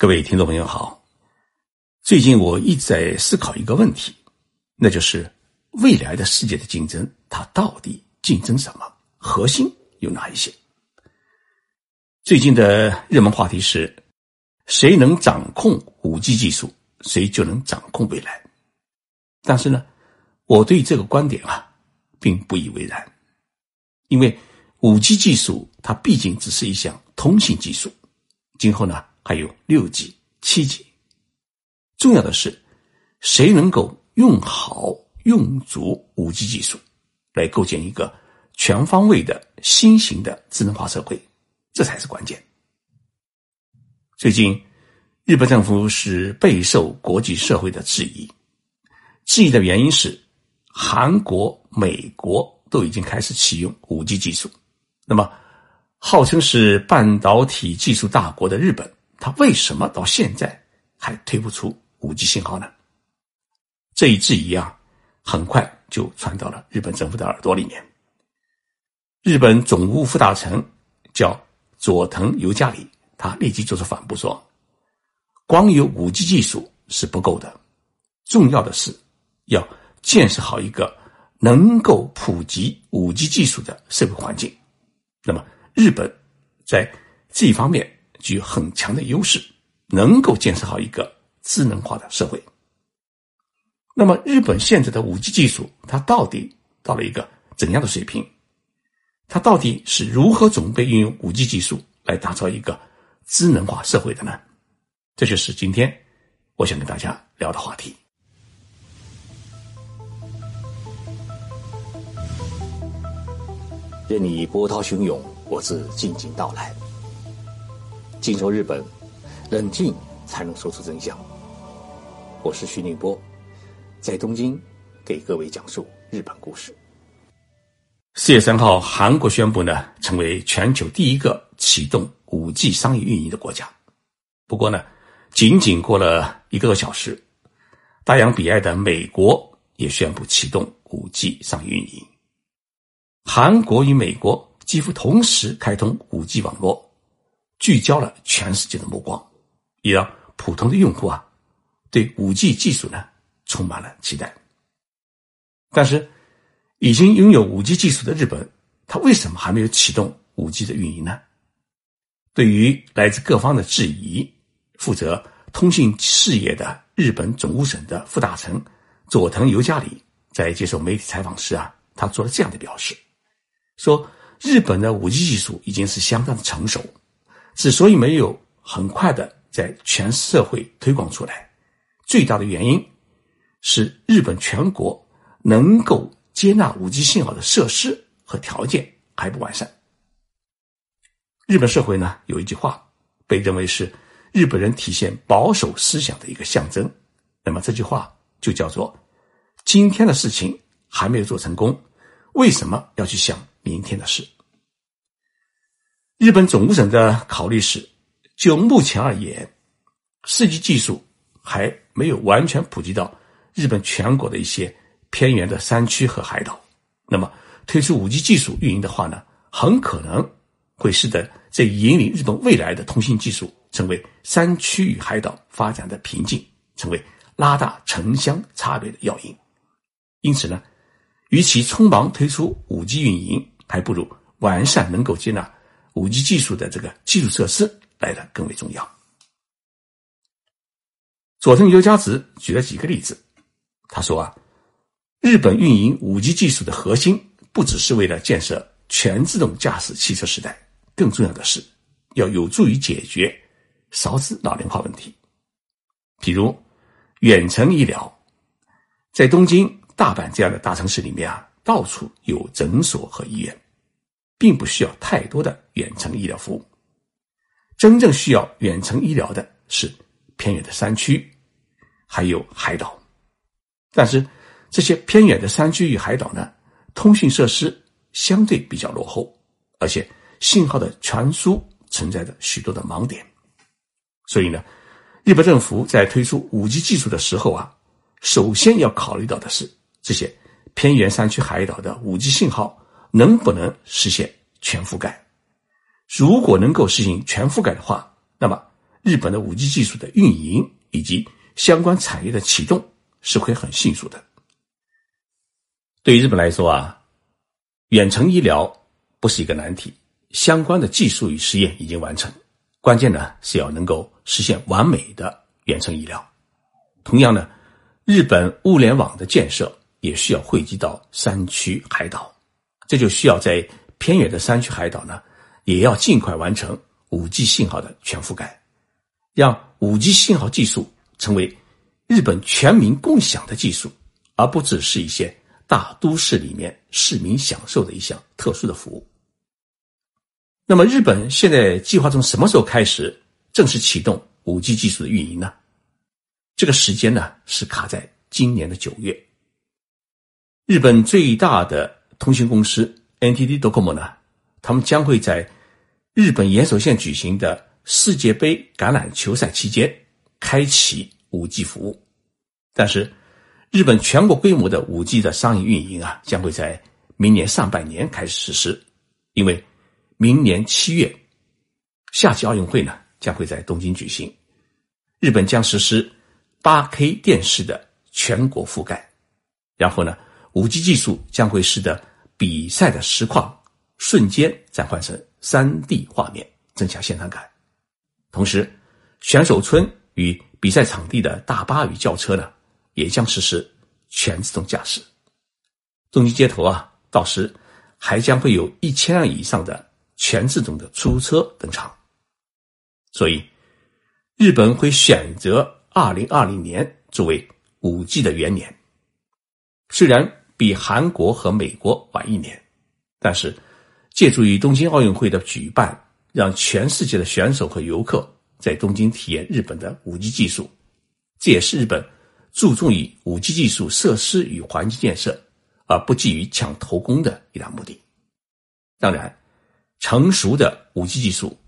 各位听众朋友好，最近我一直在思考一个问题，那就是未来的世界的竞争，它到底竞争什么？核心有哪一些？最近的热门话题是，谁能掌控 5G 技术，谁就能掌控未来。但是呢，我对这个观点并不以为然，因为 5G 技术它毕竟只是一项通信技术，今后呢还有 6G、7G。 重要的是谁能够用好用足 5G 技术，来构建一个全方位的新型的智能化社会，这才是关键。最近日本政府是备受国际社会的质疑，质疑的原因是韩国、美国都已经开始启用 5G 技术，那么号称是半导体技术大国的日本，它为什么到现在还推不出 5G 信号呢？这一质疑很快就传到了日本政府的耳朵里面。日本总务副大臣叫佐藤由加里，他立即做出反驳说，光有 5G 技术是不够的，重要的是要建设好一个能够普及 5G 技术的社会环境。那么日本在这一方面具有很强的优势，能够建设好一个智能化的社会。那么日本现在的 5G 技术，它到底到了一个怎样的水平？它到底是如何准备运用 5G 技术来打造一个智能化社会的呢？这就是今天我想跟大家聊的话题。任你波涛汹涌，我自静静到来。静说日本，冷静才能说出真相。我是徐宁波，在东京给各位讲述日本故事。4月3号，韩国宣布呢成为全球第一个启动 5G 商业运营的国家。不过呢，仅仅过了一个多小时，大洋彼岸的美国也宣布启动 5G 商业运营。韩国与美国几乎同时开通 5G 网络，聚焦了全世界的目光，也让普通的用户对 5G 技术呢充满了期待。但是已经拥有 5G 技术的日本，它为什么还没有启动 5G 的运营呢？对于来自各方的质疑，负责通信事业的日本总务省的副大臣佐藤由加里在接受媒体采访时他做了这样的表示，说日本的 5G 技术已经是相当的成熟，之所以没有很快的在全社会推广出来，最大的原因是日本全国能够接纳 5G 信号的设施和条件还不完善。日本社会呢有一句话被认为是日本人体现保守思想的一个象征，那么这句话就叫做，今天的事情还没有做成功，为什么要去想明天的事？日本总务省的考虑是，就目前而言，4G 技术还没有完全普及到日本全国的一些偏远的山区和海岛，那么推出 5G 技术运营的话呢，很可能会使得这引领日本未来的通信技术成为山区与海岛发展的瓶颈，成为拉大城乡差别的要因。因此呢，与其匆忙推出 5G 运营，还不如完善能够接纳5G 技术的这个基础设施来得更为重要。佐藤由加子举了几个例子，他说日本运营 5G 技术的核心不只是为了建设全自动驾驶汽车时代，更重要的是要有助于解决少子老龄化问题。比如远程医疗，在东京、大阪这样的大城市里面到处有诊所和医院，并不需要太多的远程医疗服务。真正需要远程医疗的是偏远的山区，还有海岛。但是这些偏远的山区与海岛呢，通讯设施相对比较落后，而且信号的传输存在着许多的盲点。所以呢，日本政府在推出 5G 技术的时候首先要考虑到的是，这些偏远山区海岛的 5G 信号能不能实现全覆盖。如果能够实行全覆盖的话，那么日本的 5G 技术的运营以及相关产业的启动是会很迅速的。对于日本来说啊，远程医疗不是一个难题，相关的技术与实验已经完成，关键呢是要能够实现完美的远程医疗。同样呢，日本物联网的建设也需要汇集到山区海岛，这就需要在偏远的山区海岛呢，也要尽快完成 5G 信号的全覆盖，让 5G 信号技术成为日本全民共享的技术，而不只是一些大都市里面市民享受的一项特殊的服务。那么日本现在计划从什么时候开始正式启动 5G 技术的运营呢？这个时间呢是卡在今年的9月。日本最大的通讯公司 NTT Docomo 呢，他们将会在日本岩手县举行的世界杯橄榄球赛期间开启 5G 服务。但是日本全国规模的 5G 的商业运营啊，将会在明年上半年开始实施，因为明年7月夏季奥运会呢将会在东京举行，日本将实施 8K 电视的全国覆盖，然后呢 5G 技术将会使得比赛的实况瞬间转换成 3D 画面，增强现场感。同时选手村与比赛场地的大巴与轿车呢也将实施全自动驾驶。东京街头啊，到时还将会有1000辆以上的全自动的出租车登场。所以日本会选择2020年作为 5G 的元年，虽然比韩国和美国晚一年，但是借助于东京奥运会的举办，让全世界的选手和游客在东京体验日本的 5G 技术，这也是日本注重以 5G 技术设施与环境建设而不急于抢头功的一大目的。当然成熟的 5G 技术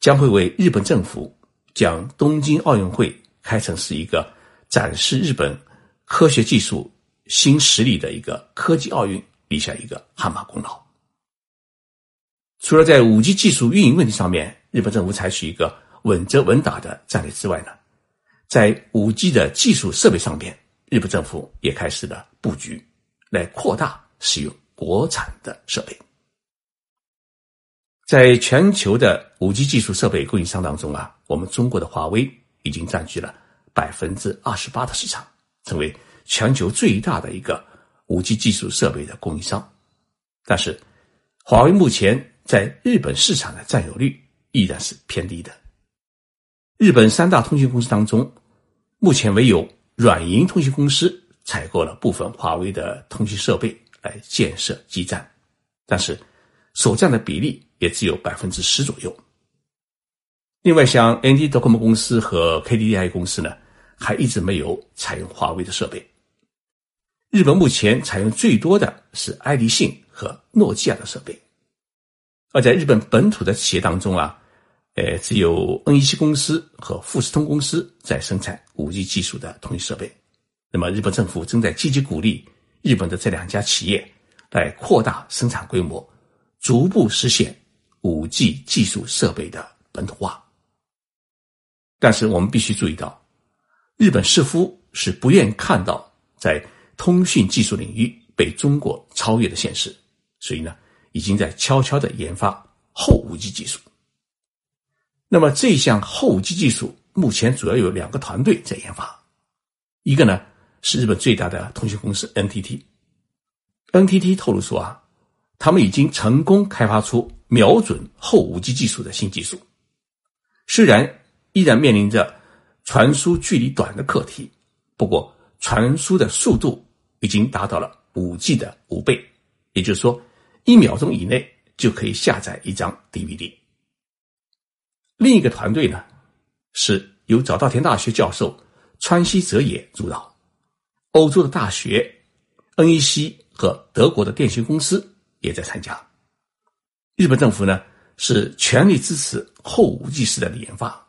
将会为日本政府将东京奥运会开成是一个展示日本科学技术新实力的一个科技奥运立下一个汗马功劳。除了在 5G 技术运营问题上面日本政府采取一个稳则稳打的战略之外呢，在 5G 的技术设备上面，日本政府也开始了布局，来扩大使用国产的设备。在全球的 5G 技术设备供应商当中啊，我们中国的华为已经占据了 28% 的市场，成为全球最大的一个 5G 技术设备的供应商。但是华为目前在日本市场的占有率依然是偏低的。日本3大通讯公司当中，目前唯有软银通讯公司采购了部分华为的通讯设备来建设基站，但是所占的比例也只有 10% 左右。另外像 NTT Docomo 公司和 KDDI 公司呢，还一直没有采用华为的设备。日本目前采用最多的是爱立信和诺基亚的设备。而在日本本土的企业当中啊，只有 NEC 公司和富士通公司在生产 5G 技术的通讯设备。那么日本政府正在积极鼓励日本的这2家企业来扩大生产规模，逐步实现 5G 技术设备的本土化。但是我们必须注意到，日本似乎是不愿看到在通讯技术领域被中国超越的现实，所以呢，已经在悄悄地研发后 5G 技术。那么这项后 5G 技术目前主要有2个团队在研发，一个呢是日本最大的通讯公司 NTT。NTT 透露说啊，他们已经成功开发出瞄准后 5G 技术的新技术，虽然依然面临着传输距离短的课题，不过传输的速度已经达到了 5G 的5倍，也就是说1秒钟以内就可以下载一张 DVD。另一个团队呢，是由早稻田大学教授川西哲也主导，欧洲的大学 NEC 和德国的电信公司也在参加。日本政府呢是全力支持后 5G 时代的研发，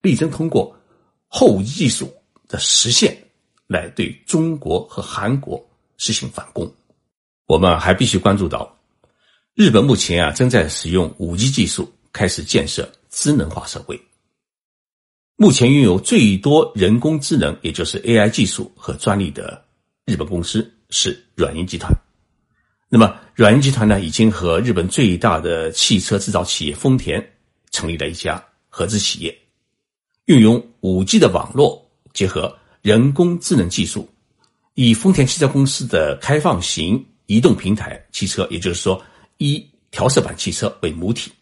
力争通过后 5G 技术的实现来对中国和韩国实行反攻。我们还必须关注到，日本目前啊正在使用 5G 技术开始建设智能化社会。目前拥有最多人工智能，也就是 AI 技术和专利的日本公司是软银集团。那么软银集团呢，已经和日本最大的汽车制造企业丰田成立了一家合资企业，运用 5G 的网络，结合人工智能技术，以丰田汽车公司的开放型移动平台汽车，也就是说一调色板汽车为母体，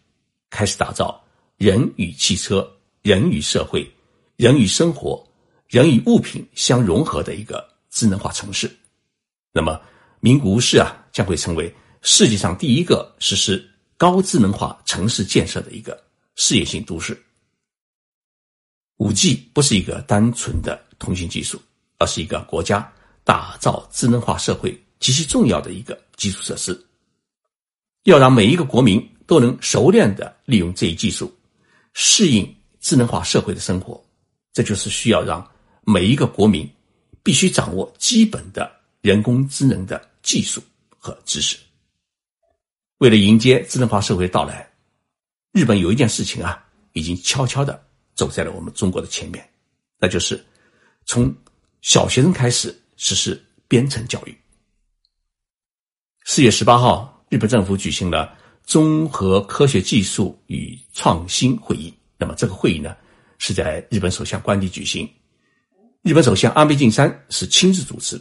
开始打造人与汽车、人与社会、人与生活、人与物品相融合的一个智能化城市。那么名古屋市啊，将会成为世界上第一个实施高智能化城市建设的一个事业性都市。5G 不是一个单纯的通信技术，而是一个国家打造智能化社会极其重要的一个基础设施。要让每一个国民都能熟练地利用这一技术，适应智能化社会的生活，这就是需要让每一个国民必须掌握基本的人工智能的技术和知识。为了迎接智能化社会的到来，日本有一件事情啊，已经悄悄地走在了我们中国的前面，那就是从小学生开始实施编程教育。4月18号，日本政府举行了综合科学技术与创新会议，那么这个会议呢，是在日本首相官邸举行，日本首相安倍晋三是亲自主持。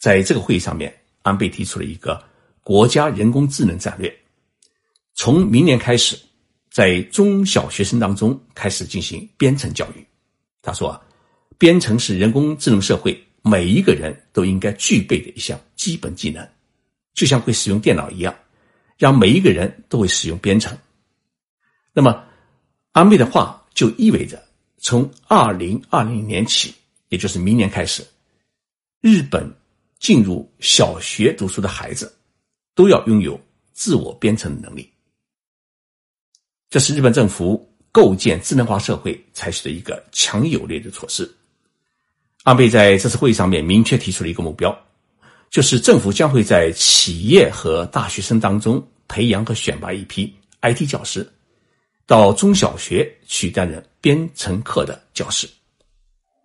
在这个会议上面，安倍提出了一个国家人工智能战略，从明年开始在中小学生当中开始进行编程教育。他说啊，编程是人工智能社会每一个人都应该具备的一项基本技能，就像会使用电脑一样，让每一个人都会使用编程。那么安倍的话就意味着从2020年起，也就是明年开始，日本进入小学读书的孩子都要拥有自我编程能力。这是日本政府构建智能化社会采取的一个强有力的措施。安倍在这次会议上面明确提出了一个目标，就是政府将会在企业和大学生当中培养和选拔一批 IT 教师，到中小学去担任编程课的教师。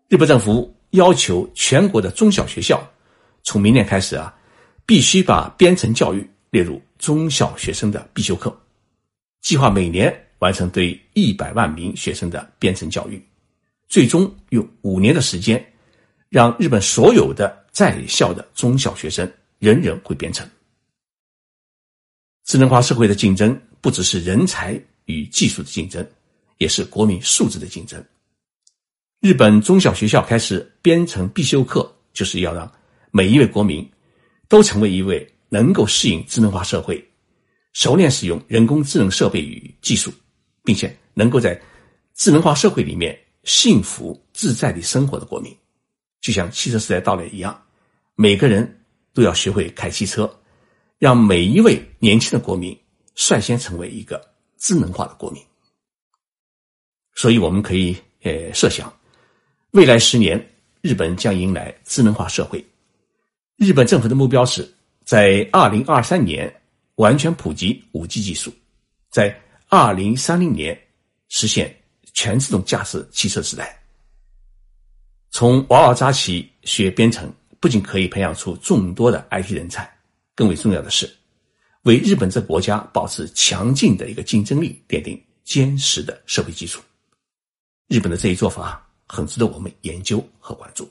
日本政府要求全国的中小学校从明年开始啊，必须把编程教育列入中小学生的必修课，计划每年完成对100万名学生的编程教育，最终用5年的时间让日本所有的在校的中小学生人人会编程。智能化社会的竞争不只是人才与技术的竞争，也是国民素质的竞争。日本中小学校开始编程必修课，就是要让每一位国民都成为一位能够适应智能化社会、熟练使用人工智能设备与技术，并且能够在智能化社会里面幸福自在地生活的国民。就像汽车时代到来一样，每个人都要学会开汽车，让每一位年轻的国民率先成为一个智能化的国民。所以我们可以设想，未来10年日本将迎来智能化社会。日本政府的目标是在2023年完全普及 5G 技术，在2030年实现全自动驾驶汽车时代。从娃娃抓起学编程，不仅可以培养出众多的 IT 人才，更为重要的是，为日本这国家保持强劲的一个竞争力奠定坚实的社会基础。日本的这一做法很值得我们研究和关注。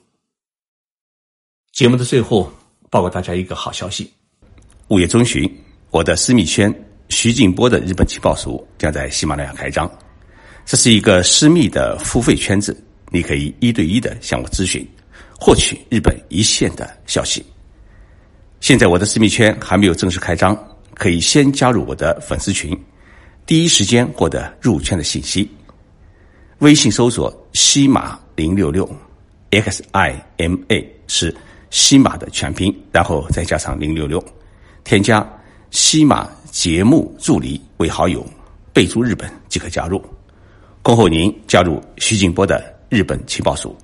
节目的最后，报告大家一个好消息。5月中旬，我的私密圈徐静波的日本情报署将在喜马拉雅开张。这是一个私密的付费圈子，你可以1对1的向我咨询，获取日本一线的消息。现在我的私密圈还没有正式开张，可以先加入我的粉丝群，第一时间获得入圈的信息。微信搜索西马066 XIMA 是西马的全拼，然后再加上066，添加西马节目助理为好友，备注日本即可加入。恭候您加入徐静波的日本情报署。